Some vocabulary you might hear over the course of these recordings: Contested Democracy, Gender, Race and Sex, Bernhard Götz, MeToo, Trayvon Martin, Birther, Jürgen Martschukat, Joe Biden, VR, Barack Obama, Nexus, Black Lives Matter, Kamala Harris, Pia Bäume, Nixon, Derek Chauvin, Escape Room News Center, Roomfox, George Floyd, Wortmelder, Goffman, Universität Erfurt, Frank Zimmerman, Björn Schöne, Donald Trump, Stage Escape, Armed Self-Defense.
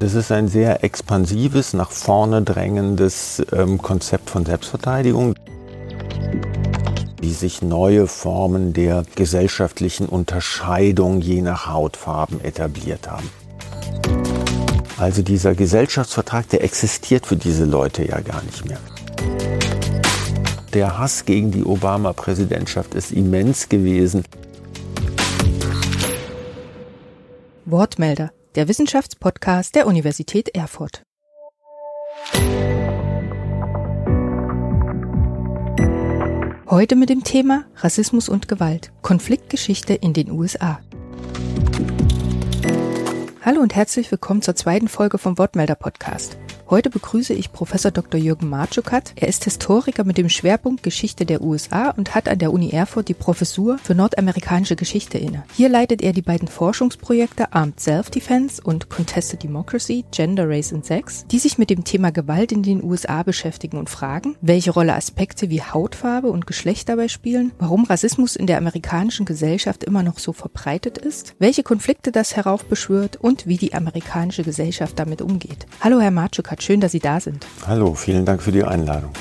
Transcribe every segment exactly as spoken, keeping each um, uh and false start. Das ist ein sehr expansives, nach vorne drängendes ähm, Konzept von Selbstverteidigung, wie sich neue Formen der gesellschaftlichen Unterscheidung je nach Hautfarben etabliert haben. Also dieser Gesellschaftsvertrag, der existiert für diese Leute ja gar nicht mehr. Der Hass gegen die Obama-Präsidentschaft ist immens gewesen. Wortmelder, der Wissenschaftspodcast der Universität Erfurt. Heute mit dem Thema Rassismus und Gewalt – Konfliktgeschichte in den U S A. Hallo und herzlich willkommen zur zweiten Folge vom Wortmelder-Podcast. Heute begrüße ich Professor Doktor Jürgen Martschukat. Er ist Historiker mit dem Schwerpunkt Geschichte der U S A und hat an der Uni Erfurt die Professur für nordamerikanische Geschichte inne. Hier leitet er die beiden Forschungsprojekte Armed Self-Defense und Contested Democracy, Gender, Race and Sex, die sich mit dem Thema Gewalt in den U S A beschäftigen und fragen, welche Rolle Aspekte wie Hautfarbe und Geschlecht dabei spielen, warum Rassismus in der amerikanischen Gesellschaft immer noch so verbreitet ist, welche Konflikte das heraufbeschwört und wie die amerikanische Gesellschaft damit umgeht. Hallo Herr Martschukat. Schön, dass Sie da sind. Hallo, vielen Dank für die Einladung.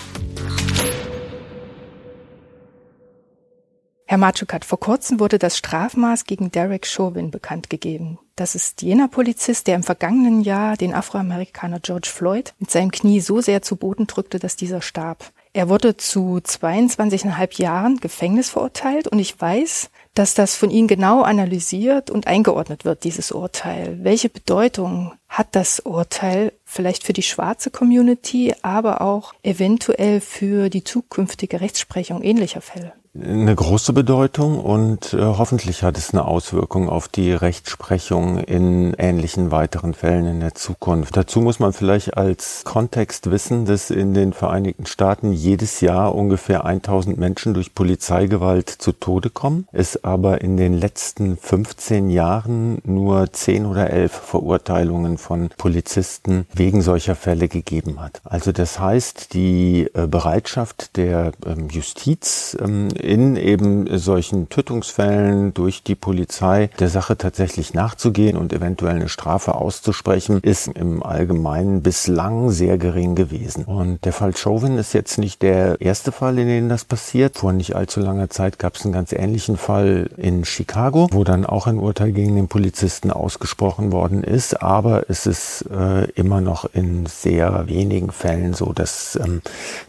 Herr Martschukat, vor kurzem wurde das Strafmaß gegen Derek Chauvin bekannt gegeben. Das ist jener Polizist, der im vergangenen Jahr den Afroamerikaner George Floyd mit seinem Knie so sehr zu Boden drückte, dass dieser starb. Er wurde zu zweiundzwanzig Komma fünf Jahren Gefängnis verurteilt und ich weiß, dass das von Ihnen genau analysiert und eingeordnet wird, dieses Urteil. Welche Bedeutung hat das Urteil vielleicht für die schwarze Community, aber auch eventuell für die zukünftige Rechtsprechung ähnlicher Fälle? Eine große Bedeutung und äh, hoffentlich hat es eine Auswirkung auf die Rechtsprechung in ähnlichen weiteren Fällen in der Zukunft. Dazu muss man vielleicht als Kontext wissen, dass in den Vereinigten Staaten jedes Jahr ungefähr tausend Menschen durch Polizeigewalt zu Tode kommen, es aber in den letzten fünfzehn Jahren nur zehn oder elf Verurteilungen von Polizisten wegen solcher Fälle gegeben hat. Also das heißt, die äh, Bereitschaft der ähm, Justiz ähm, in eben solchen Tötungsfällen durch die Polizei der Sache tatsächlich nachzugehen und eventuell eine Strafe auszusprechen, ist im Allgemeinen bislang sehr gering gewesen. Und der Fall Chauvin ist jetzt nicht der erste Fall, in dem das passiert. Vor nicht allzu langer Zeit gab es einen ganz ähnlichen Fall in Chicago, wo dann auch ein Urteil gegen den Polizisten ausgesprochen worden ist. Aber es ist äh, immer noch in sehr wenigen Fällen so, dass ähm,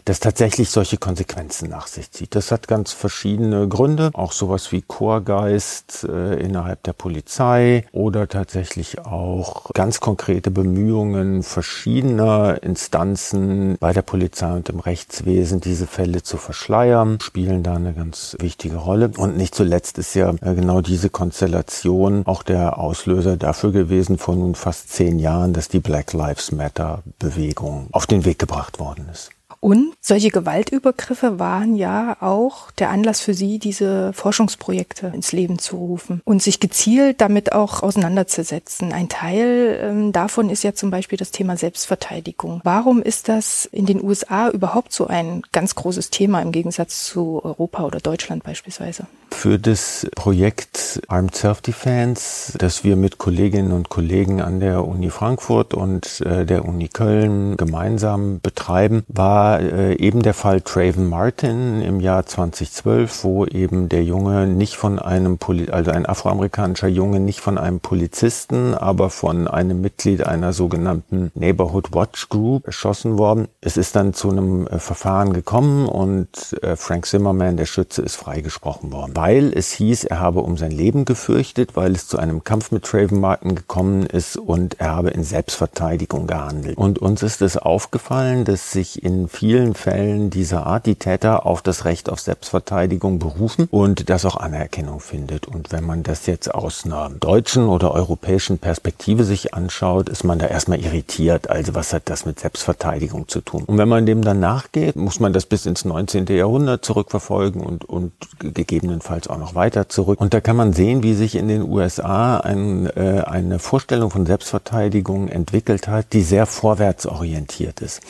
das tatsächlich solche Konsequenzen nach sich zieht. Das hat ganz verschiedene Gründe, auch sowas wie Chorgeist äh, innerhalb der Polizei oder tatsächlich auch ganz konkrete Bemühungen verschiedener Instanzen bei der Polizei und im Rechtswesen, diese Fälle zu verschleiern, spielen da eine ganz wichtige Rolle. Und nicht zuletzt ist ja äh, genau diese Konstellation auch der Auslöser dafür gewesen, vor nun fast zehn Jahren, dass die Black Lives Matter Bewegung auf den Weg gebracht worden ist. Und solche Gewaltübergriffe waren ja auch der Anlass für Sie, diese Forschungsprojekte ins Leben zu rufen und sich gezielt damit auch auseinanderzusetzen. Ein Teil ähm, davon ist ja zum Beispiel das Thema Selbstverteidigung. Warum ist das in den U S A überhaupt so ein ganz großes Thema im Gegensatz zu Europa oder Deutschland beispielsweise? Für das Projekt Armed Self-Defense, das wir mit Kolleginnen und Kollegen an der Uni Frankfurt und äh, der Uni Köln gemeinsam betreiben, war eben der Fall Trayvon Martin im Jahr zweitausendzwölf, wo eben der Junge nicht von einem, Poli- also ein afroamerikanischer Junge nicht von einem Polizisten, aber von einem Mitglied einer sogenannten Neighborhood Watch Group erschossen worden. Es ist dann zu einem äh, Verfahren gekommen und äh, Frank Zimmerman, der Schütze, ist freigesprochen worden, weil es hieß, er habe um sein Leben gefürchtet, weil es zu einem Kampf mit Trayvon Martin gekommen ist und er habe in Selbstverteidigung gehandelt. Und uns ist es aufgefallen, dass sich in In vielen Fällen dieser Art die Täter auf das Recht auf Selbstverteidigung berufen und das auch Anerkennung findet. Und wenn man das jetzt aus einer deutschen oder europäischen Perspektive sich anschaut, ist man da erstmal irritiert. Also was hat das mit Selbstverteidigung zu tun? Und wenn man dem dann nachgeht, muss man das bis ins neunzehnten Jahrhundert zurückverfolgen und, und gegebenenfalls auch noch weiter zurück. Und da kann man sehen, wie sich in den U S A ein, äh, eine Vorstellung von Selbstverteidigung entwickelt hat, die sehr vorwärtsorientiert ist.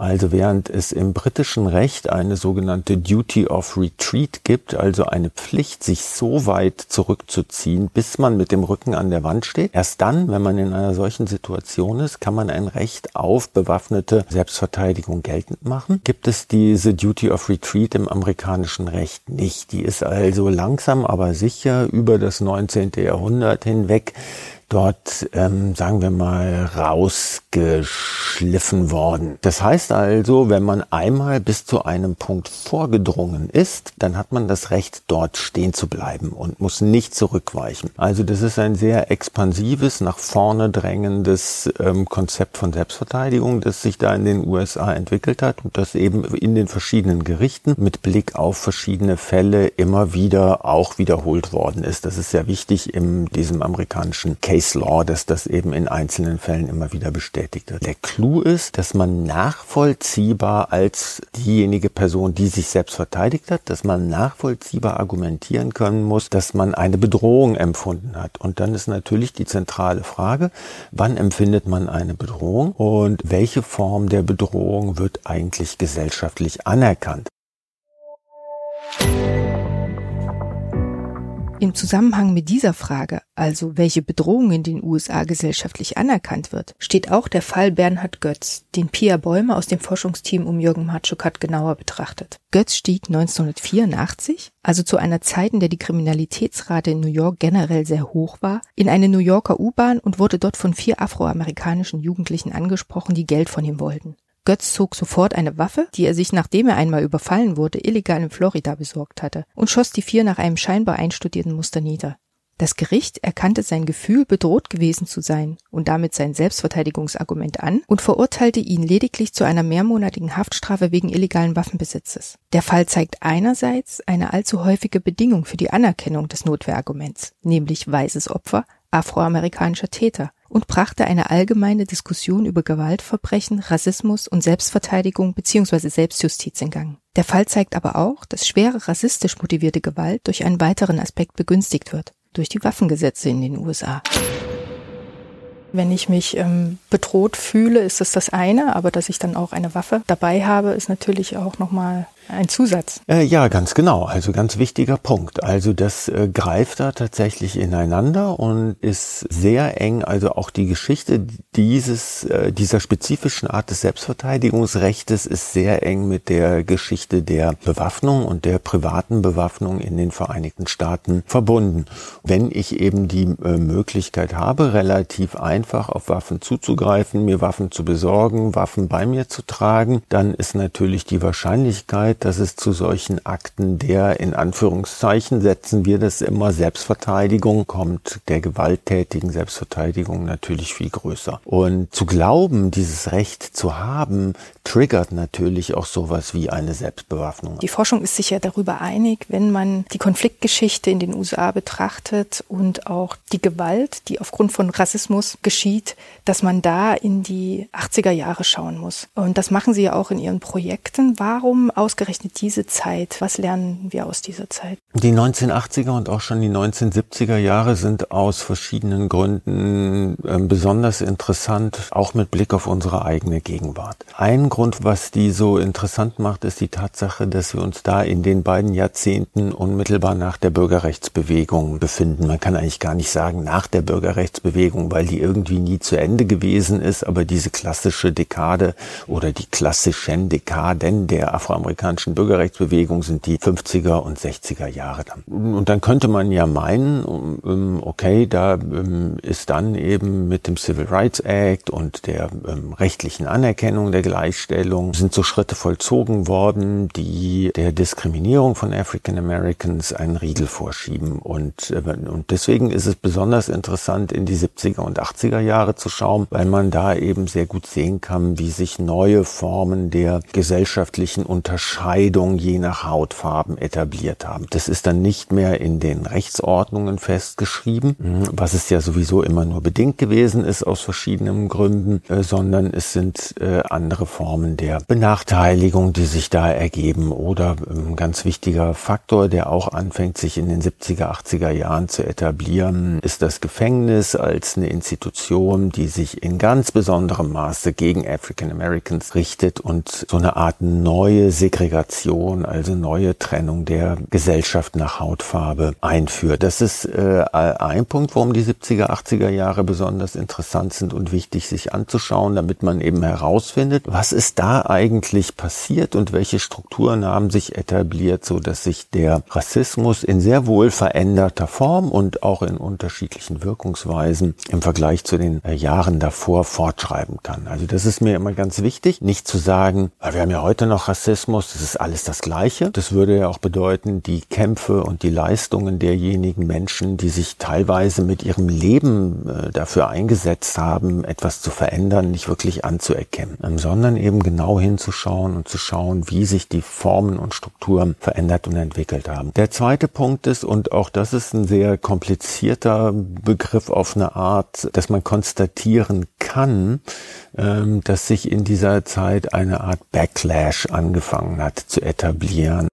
Also während soweit es im britischen Recht eine sogenannte Duty of Retreat gibt, also eine Pflicht, sich so weit zurückzuziehen, bis man mit dem Rücken an der Wand steht. Erst dann, wenn man in einer solchen Situation ist, kann man ein Recht auf bewaffnete Selbstverteidigung geltend machen. Gibt es diese Duty of Retreat im amerikanischen Recht nicht. Die ist also langsam, aber sicher über das neunzehnte Jahrhundert hinweg dort, ähm, sagen wir mal, rausgeschliffen worden. Das heißt also, wenn man einmal bis zu einem Punkt vorgedrungen ist, dann hat man das Recht, dort stehen zu bleiben und muss nicht zurückweichen. Also das ist ein sehr expansives, nach vorne drängendes ähm, Konzept von Selbstverteidigung, das sich da in den U S A entwickelt hat und das eben in den verschiedenen Gerichten mit Blick auf verschiedene Fälle immer wieder auch wiederholt worden ist. Das ist sehr wichtig in diesem amerikanischen Case Law, dass das eben in einzelnen Fällen immer wieder bestätigt wird. Der Clou ist, dass man nachvollziehbar als diejenige Person, die sich selbst verteidigt hat, dass man nachvollziehbar argumentieren können muss, dass man eine Bedrohung empfunden hat. Und dann ist natürlich die zentrale Frage, wann empfindet man eine Bedrohung und welche Form der Bedrohung wird eigentlich gesellschaftlich anerkannt? Im Zusammenhang mit dieser Frage, also welche Bedrohung in den U S A gesellschaftlich anerkannt wird, steht auch der Fall Bernhard Götz, den Pia Bäume aus dem Forschungsteam um Jürgen Martschukat genauer betrachtet. Götz stieg neunzehnhundertvierundachtzig, also zu einer Zeit, in der die Kriminalitätsrate in New York generell sehr hoch war, in eine New Yorker U-Bahn und wurde dort von vier afroamerikanischen Jugendlichen angesprochen, die Geld von ihm wollten. Götz zog sofort eine Waffe, die er sich, nachdem er einmal überfallen wurde, illegal in Florida besorgt hatte und schoss die vier nach einem scheinbar einstudierten Muster nieder. Das Gericht erkannte sein Gefühl, bedroht gewesen zu sein und damit sein Selbstverteidigungsargument an und verurteilte ihn lediglich zu einer mehrmonatigen Haftstrafe wegen illegalen Waffenbesitzes. Der Fall zeigt einerseits eine allzu häufige Bedingung für die Anerkennung des Notwehrarguments, nämlich weißes Opfer, afroamerikanischer Täter, und brachte eine allgemeine Diskussion über Gewaltverbrechen, Rassismus und Selbstverteidigung bzw. Selbstjustiz in Gang. Der Fall zeigt aber auch, dass schwere rassistisch motivierte Gewalt durch einen weiteren Aspekt begünstigt wird, durch die Waffengesetze in den U S A. Wenn ich mich ähm, bedroht fühle, ist das das eine, aber dass ich dann auch eine Waffe dabei habe, ist natürlich auch nochmal ein Zusatz. Äh, ja, ganz genau. Also ganz wichtiger Punkt. Also das äh, greift da tatsächlich ineinander und ist sehr eng. Also auch die Geschichte dieses äh, dieser spezifischen Art des Selbstverteidigungsrechtes ist sehr eng mit der Geschichte der Bewaffnung und der privaten Bewaffnung in den Vereinigten Staaten verbunden. Wenn ich eben die äh, Möglichkeit habe, relativ einfach auf Waffen zuzugreifen, mir Waffen zu besorgen, Waffen bei mir zu tragen, dann ist natürlich die Wahrscheinlichkeit, dass es zu solchen Akten der, in Anführungszeichen setzen wir das immer, Selbstverteidigung kommt, der gewalttätigen Selbstverteidigung natürlich viel größer. Und zu glauben, dieses Recht zu haben, triggert natürlich auch sowas wie eine Selbstbewaffnung. Die Forschung ist sich ja darüber einig, wenn man die Konfliktgeschichte in den U S A betrachtet und auch die Gewalt, die aufgrund von Rassismus geschieht, dass man da in die achtziger Jahre schauen muss. Und das machen Sie ja auch in Ihren Projekten. Warum ausgerechnet diese Zeit? Was lernen wir aus dieser Zeit? Die neunzehnhundertachtziger und auch schon die neunzehnhundertsiebziger Jahre sind aus verschiedenen Gründen besonders interessant, auch mit Blick auf unsere eigene Gegenwart. Ein Grund, was die so interessant macht, ist die Tatsache, dass wir uns da in den beiden Jahrzehnten unmittelbar nach der Bürgerrechtsbewegung befinden. Man kann eigentlich gar nicht sagen nach der Bürgerrechtsbewegung, weil die irgendwie nie zu Ende gewesen ist, aber diese klassische Dekade oder die klassischen Dekaden der afroamerikanischen Bürgerrechtsbewegung sind die fünfziger und sechziger Jahre dann. Und dann könnte man ja meinen, okay, da ist dann eben mit dem Civil Rights Act und der rechtlichen Anerkennung der Gleichheit sind so Schritte vollzogen worden, die der Diskriminierung von African Americans einen Riegel vorschieben. Und, und deswegen ist es besonders interessant, in die siebziger und achtziger Jahre zu schauen, weil man da eben sehr gut sehen kann, wie sich neue Formen der gesellschaftlichen Unterscheidung Unterscheidung je nach Hautfarben etabliert haben. Das ist dann nicht mehr in den Rechtsordnungen festgeschrieben, was es ja sowieso immer nur bedingt gewesen ist aus verschiedenen Gründen, sondern es sind andere Formen der Benachteiligung, die sich da ergeben. Oder ein ganz wichtiger Faktor, der auch anfängt, sich in den siebziger, achtziger Jahren zu etablieren, ist das Gefängnis als eine Institution, die sich in ganz besonderem Maße gegen African Americans richtet und so eine Art neue Segregation, also neue Trennung der Gesellschaft nach Hautfarbe einführt. Das ist äh, ein Punkt, warum die siebziger, achtziger Jahre besonders interessant sind und wichtig sich anzuschauen, damit man eben herausfindet, was ist da eigentlich passiert und welche Strukturen haben sich etabliert, so dass sich der Rassismus in sehr wohl veränderter Form und auch in unterschiedlichen Wirkungsweisen im Vergleich zu den äh, Jahren davor fortschreiben kann. Also das ist mir immer ganz wichtig, nicht zu sagen, wir haben ja heute noch Rassismus, das ist alles das Gleiche. Das würde ja auch bedeuten, die Kämpfe und die Leistungen derjenigen Menschen, die sich teilweise mit ihrem Leben dafür eingesetzt haben, etwas zu verändern, nicht wirklich anzuerkennen, sondern eben genau hinzuschauen und zu schauen, wie sich die Formen und Strukturen verändert und entwickelt haben. Der zweite Punkt ist, und auch das ist ein sehr komplizierter Begriff auf eine Art, dass man konstatieren kann, dass sich in dieser Zeit eine Art Backlash angefangen hat zu etablieren.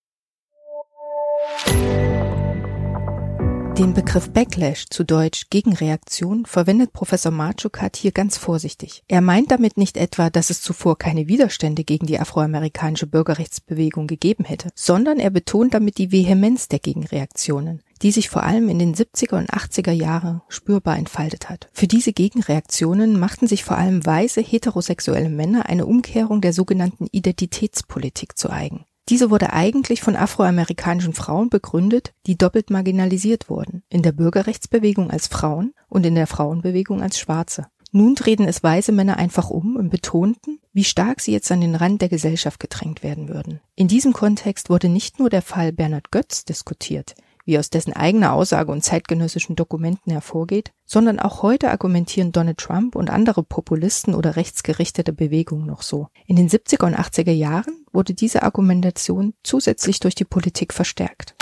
Den Begriff Backlash, zu Deutsch Gegenreaktion, verwendet Professor Martschukat hier ganz vorsichtig. Er meint damit nicht etwa, dass es zuvor keine Widerstände gegen die afroamerikanische Bürgerrechtsbewegung gegeben hätte, sondern er betont damit die Vehemenz der Gegenreaktionen, die sich vor allem in den siebziger und achtziger Jahren spürbar entfaltet hat. Für diese Gegenreaktionen machten sich vor allem weiße, heterosexuelle Männer eine Umkehrung der sogenannten Identitätspolitik zu eigen. Diese wurde eigentlich von afroamerikanischen Frauen begründet, die doppelt marginalisiert wurden, in der Bürgerrechtsbewegung als Frauen und in der Frauenbewegung als Schwarze. Nun drehten es weiße Männer einfach um und betonten, wie stark sie jetzt an den Rand der Gesellschaft gedrängt werden würden. In diesem Kontext wurde nicht nur der Fall Bernhard Götz diskutiert, wie aus dessen eigener Aussage und zeitgenössischen Dokumenten hervorgeht, sondern auch heute argumentieren Donald Trump und andere Populisten oder rechtsgerichtete Bewegungen noch so. In den siebziger und achtziger Jahren wurde diese Argumentation zusätzlich durch die Politik verstärkt.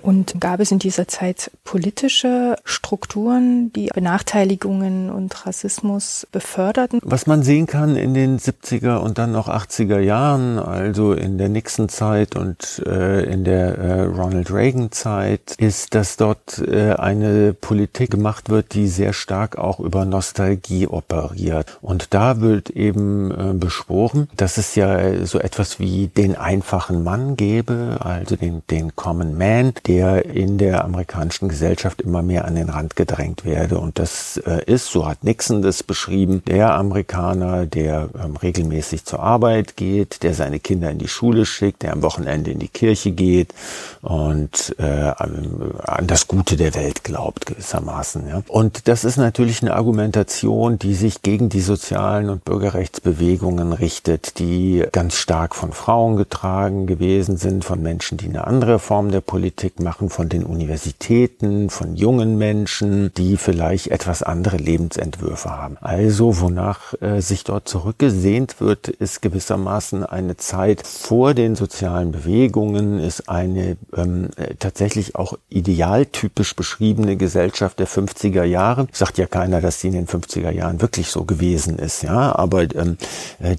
Und gab es in dieser Zeit politische Strukturen, die Benachteiligungen und Rassismus beförderten? Was man sehen kann in den siebziger und dann noch achtziger Jahren, also in der Nixon-Zeit und äh, in der äh, Ronald Reagan-Zeit, ist, dass dort äh, eine Politik gemacht wird, die sehr stark auch über Nostalgie operiert. Und da wird eben äh, beschworen, dass es ja so etwas wie den einfachen Mann gäbe, also den, den Common Man, der in der amerikanischen Gesellschaft immer mehr an den Rand gedrängt werde. Und das ist, so hat Nixon das beschrieben, der Amerikaner, der ähm, regelmäßig zur Arbeit geht, der seine Kinder in die Schule schickt, der am Wochenende in die Kirche geht und äh, an das Gute der Welt glaubt gewissermaßen. Ja. Und das ist natürlich eine Argumentation, die sich gegen die sozialen und Bürgerrechtsbewegungen richtet, die ganz stark von Frauen getragen gewesen sind, von Menschen, die eine andere Form der Politik machen, von den Universitäten, von jungen Menschen, die vielleicht etwas andere Lebensentwürfe haben. Also, wonach äh, sich dort zurückgesehnt wird, ist gewissermaßen eine Zeit vor den sozialen Bewegungen, ist eine ähm, tatsächlich auch idealtypisch beschriebene Gesellschaft der fünfziger Jahre. Sagt ja keiner, dass sie in den fünfziger Jahren wirklich so gewesen ist, ja, aber ähm,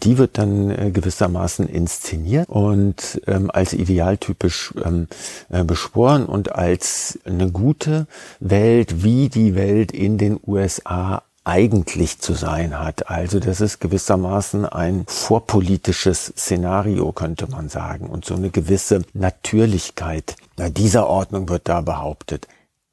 die wird dann äh, gewissermaßen inszeniert und ähm, als idealtypisch ähm, äh, beschworen und als eine gute Welt, wie die Welt in den U S A eigentlich zu sein hat. Also das ist gewissermaßen ein vorpolitisches Szenario, könnte man sagen. Und so eine gewisse Natürlichkeit dieser Ordnung wird da behauptet.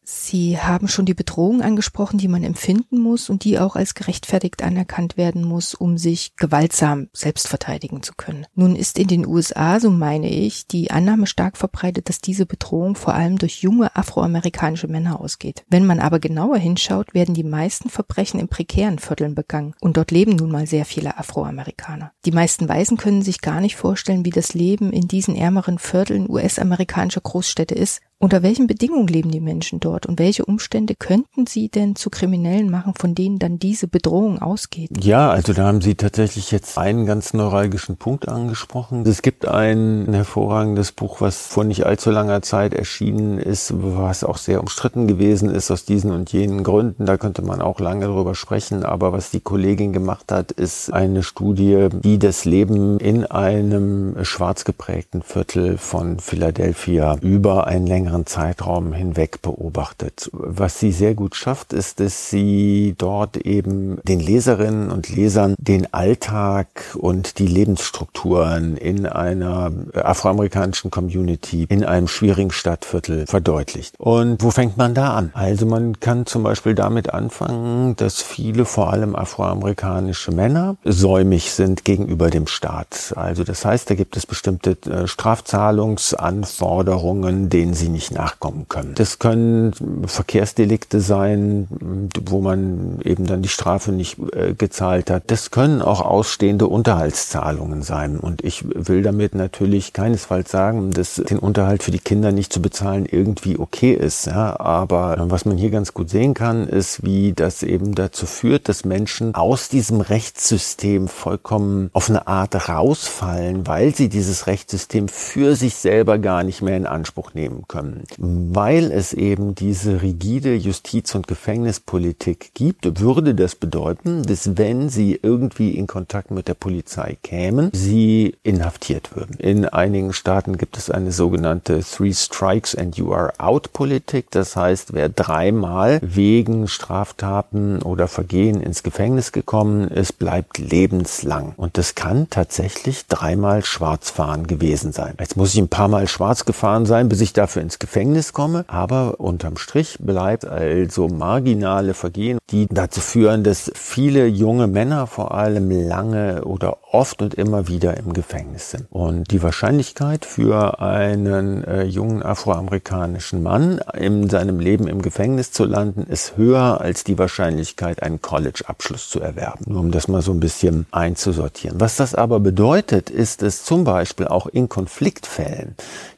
Sie haben schon die Bedrohung angesprochen, die man empfinden muss und die auch als gerechtfertigt anerkannt werden muss, um sich gewaltsam selbst verteidigen zu können. Nun ist in den U S A, so meine ich, die Annahme stark verbreitet, dass diese Bedrohung vor allem durch junge afroamerikanische Männer ausgeht. Wenn man aber genauer hinschaut, werden die meisten Verbrechen in prekären Vierteln begangen und dort leben nun mal sehr viele Afroamerikaner. Die meisten Weißen können sich gar nicht vorstellen, wie das Leben in diesen ärmeren Vierteln U S-amerikanischer Großstädte ist Unter welchen Bedingungen leben die Menschen dort und welche Umstände könnten sie denn zu Kriminellen machen, von denen dann diese Bedrohung ausgeht? Ja, also da haben Sie tatsächlich jetzt einen ganz neuralgischen Punkt angesprochen. Es gibt ein hervorragendes Buch, was vor nicht allzu langer Zeit erschienen ist, was auch sehr umstritten gewesen ist aus diesen und jenen Gründen. Da könnte man auch lange drüber sprechen, aber was die Kollegin gemacht hat, ist eine Studie, die das Leben in einem schwarz geprägten Viertel von Philadelphia über ein länger Zeitraum hinweg beobachtet. Was sie sehr gut schafft, ist, dass sie dort eben den Leserinnen und Lesern den Alltag und die Lebensstrukturen in einer afroamerikanischen Community in einem schwierigen Stadtviertel verdeutlicht. Und wo fängt man da an? Also man kann zum Beispiel damit anfangen, dass viele, vor allem afroamerikanische Männer, säumig sind gegenüber dem Staat. Also das heißt, da gibt es bestimmte Strafzahlungsanforderungen, denen sie nicht nachkommen können. Das können Verkehrsdelikte sein, wo man eben dann die Strafe nicht äh, gezahlt hat. Das können auch ausstehende Unterhaltszahlungen sein. Und ich will damit natürlich keinesfalls sagen, dass den Unterhalt für die Kinder nicht zu bezahlen irgendwie okay ist. Ja? Aber was man hier ganz gut sehen kann, ist, wie das eben dazu führt, dass Menschen aus diesem Rechtssystem vollkommen auf eine Art rausfallen, weil sie dieses Rechtssystem für sich selber gar nicht mehr in Anspruch nehmen können, weil es eben diese rigide Justiz- und Gefängnispolitik gibt. Würde das bedeuten, dass wenn sie irgendwie in Kontakt mit der Polizei kämen, sie inhaftiert würden. In einigen Staaten gibt es eine sogenannte Three Strikes and You Are Out Politik. Das heißt, wer dreimal wegen Straftaten oder Vergehen ins Gefängnis gekommen ist, bleibt lebenslang. Und das kann tatsächlich dreimal Schwarzfahren gewesen sein. Jetzt muss ich ein paar Mal schwarz gefahren sein, bis ich dafür ins Gefängnis komme, aber unterm Strich bleibt also marginale Vergehen, die dazu führen, dass viele junge Männer vor allem lange oder oft und immer wieder im Gefängnis sind. Und die Wahrscheinlichkeit für einen äh, jungen afroamerikanischen Mann in seinem Leben im Gefängnis zu landen, ist höher als die Wahrscheinlichkeit, einen College-Abschluss zu erwerben. Nur um das mal so ein bisschen einzusortieren. Was das aber bedeutet, ist, dass zum Beispiel auch in Konfliktfällen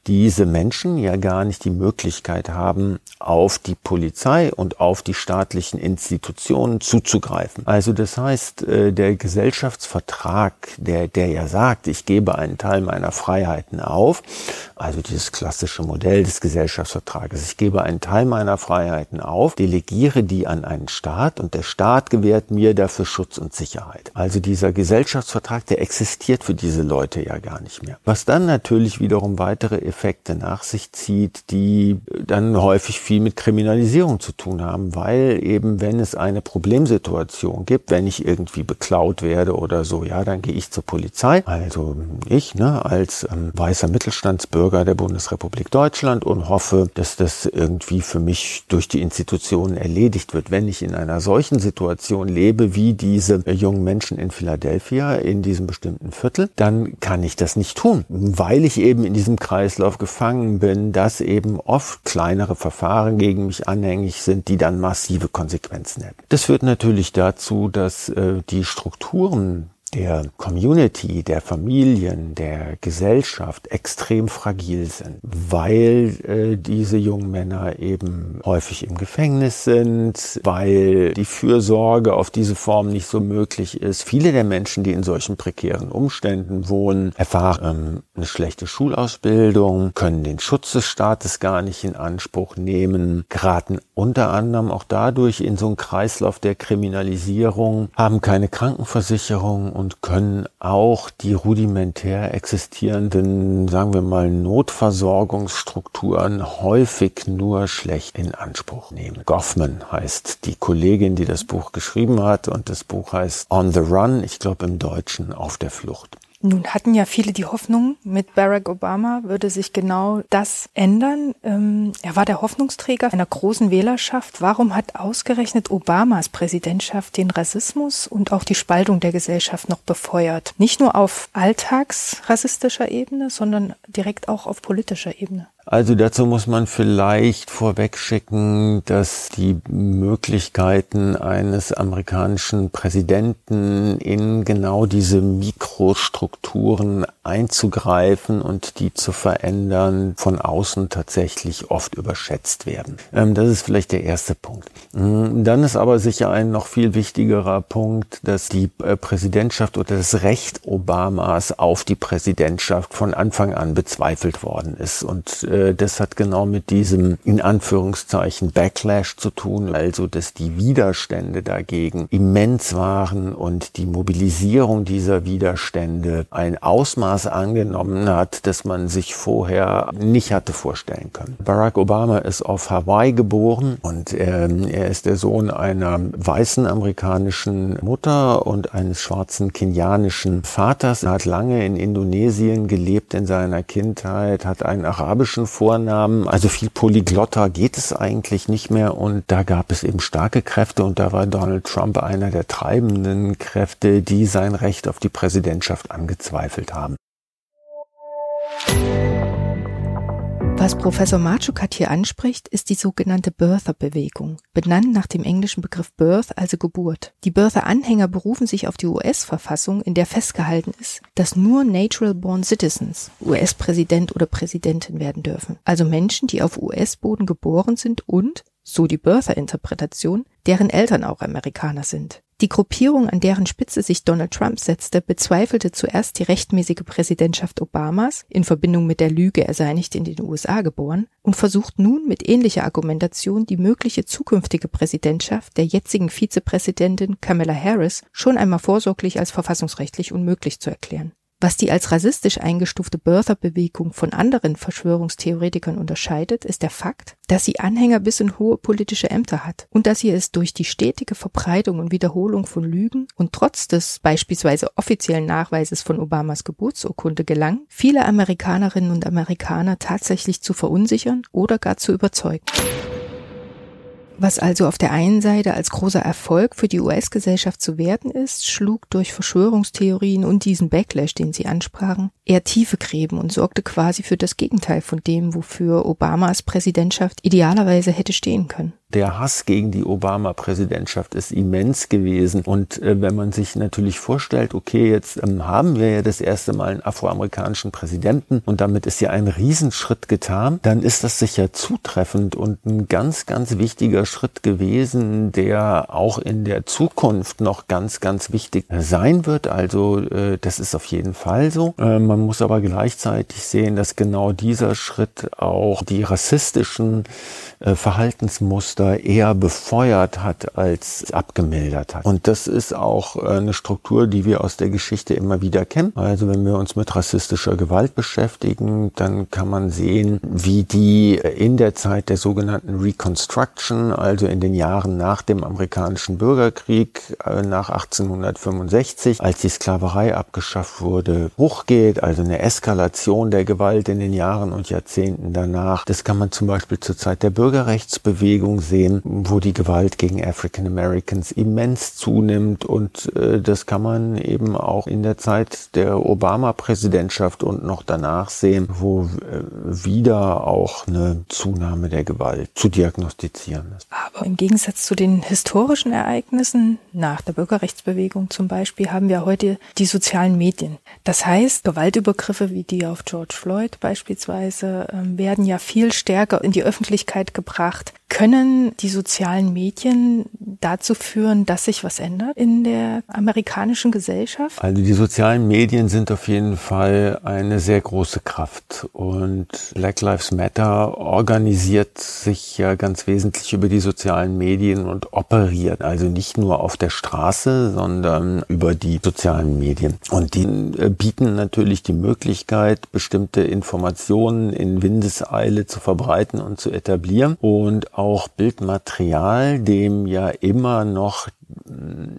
diese Menschen ja gar nicht die Möglichkeit haben, auf die Polizei und auf die staatlichen Institutionen zuzugreifen. Also das heißt, der Gesellschaftsvertrag, der, der ja sagt, ich gebe einen Teil meiner Freiheiten auf, also dieses klassische Modell des Gesellschaftsvertrages, ich gebe einen Teil meiner Freiheiten auf, delegiere die an einen Staat und der Staat gewährt mir dafür Schutz und Sicherheit. Also dieser Gesellschaftsvertrag, der existiert für diese Leute ja gar nicht mehr. Was dann natürlich wiederum weitere Effekte nach sich zieht, die dann häufig viel mit Kriminalisierung zu tun haben, weil eben, wenn es eine Problemsituation gibt, wenn ich irgendwie beklaut werde oder so, ja, dann gehe ich zur Polizei. Also ich, ne, als ähm, weißer Mittelstandsbürger der Bundesrepublik Deutschland und hoffe, dass das irgendwie für mich durch die Institutionen erledigt wird. Wenn ich in einer solchen Situation lebe, wie diese äh, jungen Menschen in Philadelphia, in diesem bestimmten Viertel, dann kann ich das nicht tun, weil ich eben in diesem Kreislauf gefangen bin, dass eben oft kleinere Verfahren gegen mich anhängig sind, die dann massive Konsequenzen hätten. Das führt natürlich dazu, dass äh, die Strukturen der Community, der Familien, der Gesellschaft extrem fragil sind, weil äh, diese jungen Männer eben häufig im Gefängnis sind, weil die Fürsorge auf diese Form nicht so möglich ist. Viele der Menschen, die in solchen prekären Umständen wohnen, erfahren ähm, eine schlechte Schulausbildung, können den Schutz des Staates gar nicht in Anspruch nehmen, geraten unter anderem auch dadurch in so einen Kreislauf der Kriminalisierung, haben keine Krankenversicherung und können auch die rudimentär existierenden, sagen wir mal, Notversorgungsstrukturen häufig nur schlecht in Anspruch nehmen. Goffman heißt die Kollegin, die das Buch geschrieben hat, und das Buch heißt On the Run, ich glaube im Deutschen Auf der Flucht. Nun hatten ja viele die Hoffnung, mit Barack Obama würde sich genau das ändern. Ähm, er war der Hoffnungsträger einer großen Wählerschaft. Warum hat ausgerechnet Obamas Präsidentschaft den Rassismus und auch die Spaltung der Gesellschaft noch befeuert? Nicht nur auf alltagsrassistischer Ebene, sondern direkt auch auf politischer Ebene. Also dazu muss man vielleicht vorwegschicken, dass die Möglichkeiten eines amerikanischen Präsidenten in genau diese Mikrostrukturen einzugreifen und die zu verändern, von außen tatsächlich oft überschätzt werden. Das ist vielleicht der erste Punkt. Dann ist aber sicher ein noch viel wichtigerer Punkt, dass die Präsidentschaft oder das Recht Obamas auf die Präsidentschaft von Anfang an bezweifelt worden ist. Und das hat genau mit diesem, in Anführungszeichen, Backlash zu tun, also dass die Widerstände dagegen immens waren und die Mobilisierung dieser Widerstände ein Ausmaß angenommen hat, das man sich vorher nicht hatte vorstellen können. Barack Obama ist auf Hawaii geboren und äh, er ist der Sohn einer weißen amerikanischen Mutter und eines schwarzen kenianischen Vaters. Er hat lange in Indonesien gelebt in seiner Kindheit, hat einen arabischen Vornamen, also viel polyglotter geht es eigentlich nicht mehr, und da gab es eben starke Kräfte und da war Donald Trump einer der treibenden Kräfte, die sein Recht auf die Präsidentschaft angezweifelt haben. Was Professor Martschukat hier anspricht, ist die sogenannte Birther-Bewegung, benannt nach dem englischen Begriff Birth, also Geburt. Die Birther-Anhänger berufen sich auf die U S-Verfassung, in der festgehalten ist, dass nur natural-born Citizens U S-Präsident oder Präsidentin werden dürfen. Also Menschen, die auf U S-Boden geboren sind und, so die Birther-Interpretation, deren Eltern auch Amerikaner sind. Die Gruppierung, an deren Spitze sich Donald Trump setzte, bezweifelte zuerst die rechtmäßige Präsidentschaft Obamas in Verbindung mit der Lüge, er sei nicht in den U S A geboren, und versucht nun mit ähnlicher Argumentation die mögliche zukünftige Präsidentschaft der jetzigen Vizepräsidentin Kamala Harris schon einmal vorsorglich als verfassungsrechtlich unmöglich zu erklären. Was die als rassistisch eingestufte Birther-Bewegung von anderen Verschwörungstheoretikern unterscheidet, ist der Fakt, dass sie Anhänger bis in hohe politische Ämter hat und dass sie es durch die stetige Verbreitung und Wiederholung von Lügen und trotz des beispielsweise offiziellen Nachweises von Obamas Geburtsurkunde gelang, viele Amerikanerinnen und Amerikaner tatsächlich zu verunsichern oder gar zu überzeugen. Was also auf der einen Seite als großer Erfolg für die U S-Gesellschaft zu werten ist, schlug durch Verschwörungstheorien und diesen Backlash, den sie ansprachen, eher tiefe Gräben und sorgte quasi für das Gegenteil von dem, wofür Obamas Präsidentschaft idealerweise hätte stehen können. Der Hass gegen die Obama-Präsidentschaft ist immens gewesen. Und äh, wenn man sich natürlich vorstellt, okay, jetzt ähm, haben wir ja das erste Mal einen afroamerikanischen Präsidenten und damit ist ja ein Riesenschritt getan, dann ist das sicher zutreffend und ein ganz, ganz wichtiger Schritt gewesen, der auch in der Zukunft noch ganz, ganz wichtig sein wird. Also äh, das ist auf jeden Fall so. Äh, man muss aber gleichzeitig sehen, dass genau dieser Schritt auch die rassistischen äh, Verhaltensmuster eher befeuert hat als abgemildert hat. Und das ist auch eine Struktur, die wir aus der Geschichte immer wieder kennen. Also wenn wir uns mit rassistischer Gewalt beschäftigen, dann kann man sehen, wie die in der Zeit der sogenannten Reconstruction, also in den Jahren nach dem amerikanischen Bürgerkrieg, nach achtzehnhundertfünfundsechzig, als die Sklaverei abgeschafft wurde, hochgeht, also eine Eskalation der Gewalt in den Jahren und Jahrzehnten danach. Das kann man zum Beispiel zur Zeit der Bürgerrechtsbewegung sehen, wo die Gewalt gegen African Americans immens zunimmt, und äh, das kann man eben auch in der Zeit der Obama-Präsidentschaft und noch danach sehen, wo äh, wieder auch eine Zunahme der Gewalt zu diagnostizieren ist. Aber im Gegensatz zu den historischen Ereignissen nach der Bürgerrechtsbewegung zum Beispiel haben wir heute die sozialen Medien. Das heißt, Gewaltübergriffe wie die auf George Floyd beispielsweise äh, werden ja viel stärker in die Öffentlichkeit gebracht. Können die sozialen Medien dazu führen, dass sich was ändert in der amerikanischen Gesellschaft? Also die sozialen Medien sind auf jeden Fall eine sehr große Kraft. Und Black Lives Matter organisiert sich ja ganz wesentlich über die sozialen Medien und operiert also nicht nur auf der Straße, sondern über die sozialen Medien. Und die bieten natürlich die Möglichkeit, bestimmte Informationen in Windeseile zu verbreiten und zu etablieren. Und auch Bildmaterial, dem ja immer noch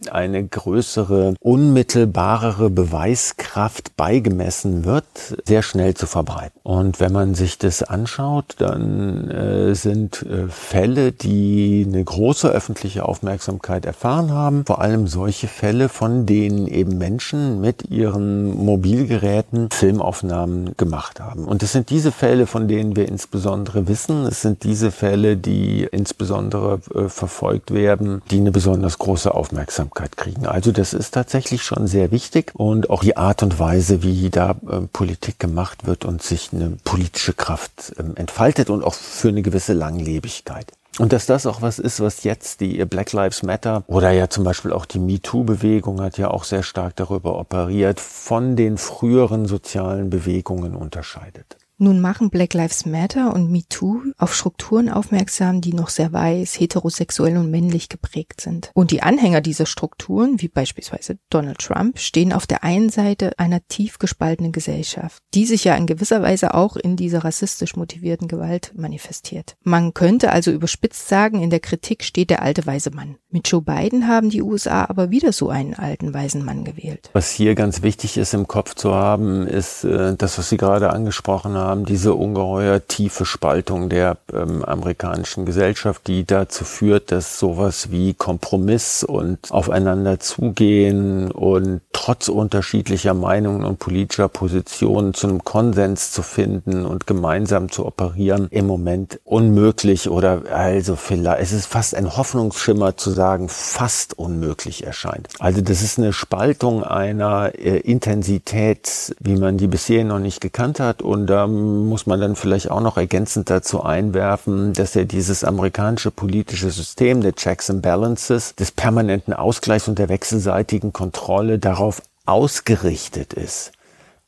eine größere, unmittelbarere Beweiskraft beigemessen wird, sehr schnell zu verbreiten. Und wenn man sich das anschaut, dann äh, sind äh, Fälle, die eine große öffentliche Aufmerksamkeit erfahren haben, vor allem solche Fälle, von denen eben Menschen mit ihren Mobilgeräten Filmaufnahmen gemacht haben. Und es sind diese Fälle, von denen wir insbesondere wissen, es sind diese Fälle, die insbesondere äh, verfolgt werden, die eine besonders große Aufmerksamkeit kriegen. Also das ist tatsächlich schon sehr wichtig und auch die Art und Weise, wie da äh, Politik gemacht wird und sich eine politische Kraft äh, entfaltet und auch für eine gewisse Langlebigkeit. Und dass das auch was ist, was jetzt die Black Lives Matter oder ja zum Beispiel auch die MeToo-Bewegung hat ja auch sehr stark darüber operiert, von den früheren sozialen Bewegungen unterscheidet. Nun machen Black Lives Matter und MeToo auf Strukturen aufmerksam, die noch sehr weiß, heterosexuell und männlich geprägt sind. Und die Anhänger dieser Strukturen, wie beispielsweise Donald Trump, stehen auf der einen Seite einer tief gespaltenen Gesellschaft, die sich ja in gewisser Weise auch in dieser rassistisch motivierten Gewalt manifestiert. Man könnte also überspitzt sagen, in der Kritik steht der alte weiße Mann. Mit Joe Biden haben die U S A aber wieder so einen alten weißen Mann gewählt. Was hier ganz wichtig ist, im Kopf zu haben, ist äh, das, was Sie gerade angesprochen haben. Diese ungeheuer tiefe Spaltung der ähm, amerikanischen Gesellschaft, die dazu führt, dass sowas wie Kompromiss und aufeinander zugehen und trotz unterschiedlicher Meinungen und politischer Positionen zu einem Konsens zu finden und gemeinsam zu operieren, im Moment unmöglich oder also vielleicht, es ist fast ein Hoffnungsschimmer zu sagen, fast unmöglich erscheint. Also das ist eine Spaltung einer äh, Intensität, wie man die bisher noch nicht gekannt hat, und da ähm, muss man dann vielleicht auch noch ergänzend dazu einwerfen, dass ja dieses amerikanische politische System der Checks and Balances, des permanenten Ausgleichs und der wechselseitigen Kontrolle darauf ausgerichtet ist,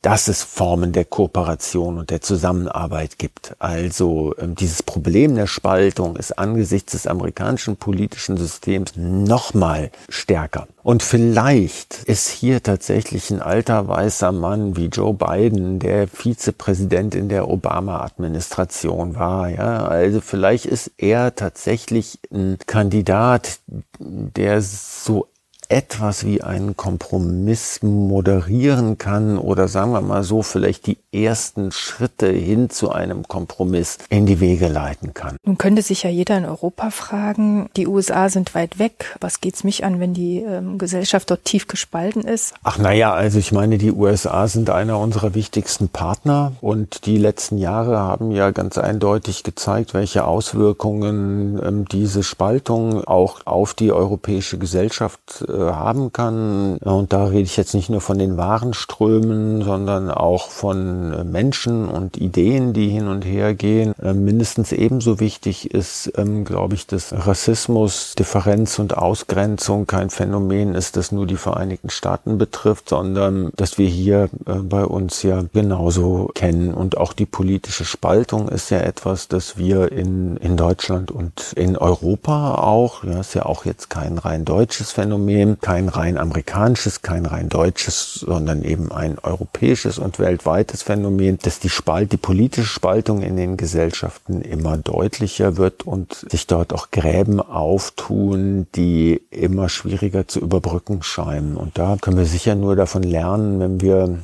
dass es Formen der Kooperation und der Zusammenarbeit gibt. Also ähm, dieses Problem der Spaltung ist angesichts des amerikanischen politischen Systems nochmal stärker. Und vielleicht ist hier tatsächlich ein alter weißer Mann wie Joe Biden, der Vizepräsident in der Obama-Administration war, ja, also vielleicht ist er tatsächlich ein Kandidat, der so etwas wie einen Kompromiss moderieren kann oder sagen wir mal so, vielleicht die ersten Schritte hin zu einem Kompromiss in die Wege leiten kann. Nun könnte sich ja jeder in Europa fragen, die U S A sind weit weg, was geht's mich an, wenn die ähm, Gesellschaft dort tief gespalten ist? Ach naja, also ich meine, die U S A sind einer unserer wichtigsten Partner und die letzten Jahre haben ja ganz eindeutig gezeigt, welche Auswirkungen ähm, diese Spaltung auch auf die europäische Gesellschaft äh, haben kann. Und da rede ich jetzt nicht nur von den Warenströmen, sondern auch von Menschen und Ideen, die hin und her gehen. Mindestens ebenso wichtig ist, glaube ich, dass Rassismus, Differenz und Ausgrenzung kein Phänomen ist, das nur die Vereinigten Staaten betrifft, sondern dass wir hier bei uns ja genauso kennen. Und auch die politische Spaltung ist ja etwas, das wir in, in Deutschland und in Europa auch, ja, ist ja auch jetzt kein rein deutsches Phänomen, kein rein amerikanisches, kein rein deutsches, sondern eben ein europäisches und weltweites Phänomen, dass die Spalt, die politische Spaltung in den Gesellschaften immer deutlicher wird und sich dort auch Gräben auftun, die immer schwieriger zu überbrücken scheinen. Und da können wir sicher nur davon lernen, wenn wir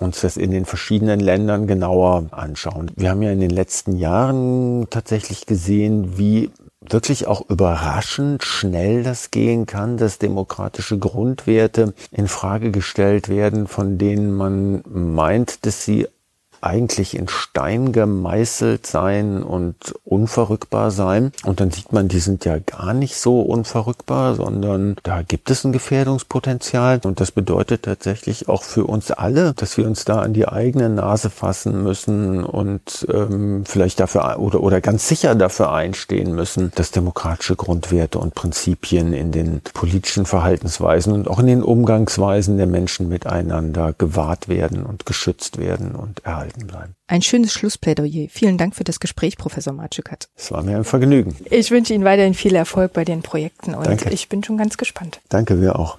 uns das in den verschiedenen Ländern genauer anschauen. Wir haben ja in den letzten Jahren tatsächlich gesehen, wie wirklich auch überraschend schnell das gehen kann, dass demokratische Grundwerte in Frage gestellt werden, von denen man meint, dass sie eigentlich in Stein gemeißelt sein und unverrückbar sein. Und dann sieht man, die sind ja gar nicht so unverrückbar, sondern da gibt es ein Gefährdungspotenzial. Und das bedeutet tatsächlich auch für uns alle, dass wir uns da an die eigene Nase fassen müssen und ähm, vielleicht dafür oder, oder ganz sicher dafür einstehen müssen, dass demokratische Grundwerte und Prinzipien in den politischen Verhaltensweisen und auch in den Umgangsweisen der Menschen miteinander gewahrt werden und geschützt werden und erhalten bleiben. Ein schönes Schlussplädoyer. Vielen Dank für das Gespräch, Professor Martschukat. Es war mir ein Vergnügen. Ich wünsche Ihnen weiterhin viel Erfolg bei den Projekten und danke. Ich bin schon ganz gespannt. Danke, wir auch.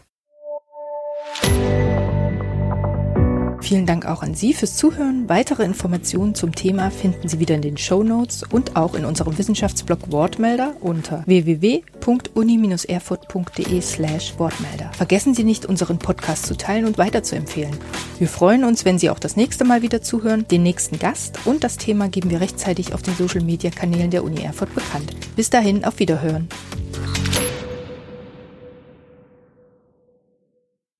Vielen Dank auch an Sie fürs Zuhören. Weitere Informationen zum Thema finden Sie wieder in den Shownotes und auch in unserem Wissenschaftsblog Wortmelder unter w w w punkt uni bindestrich erfurt punkt de slash Wortmelder. Vergessen Sie nicht, unseren Podcast zu teilen und weiterzuempfehlen. Wir freuen uns, wenn Sie auch das nächste Mal wieder zuhören. Den nächsten Gast und das Thema geben wir rechtzeitig auf den Social-Media-Kanälen der Uni Erfurt bekannt. Bis dahin, auf Wiederhören.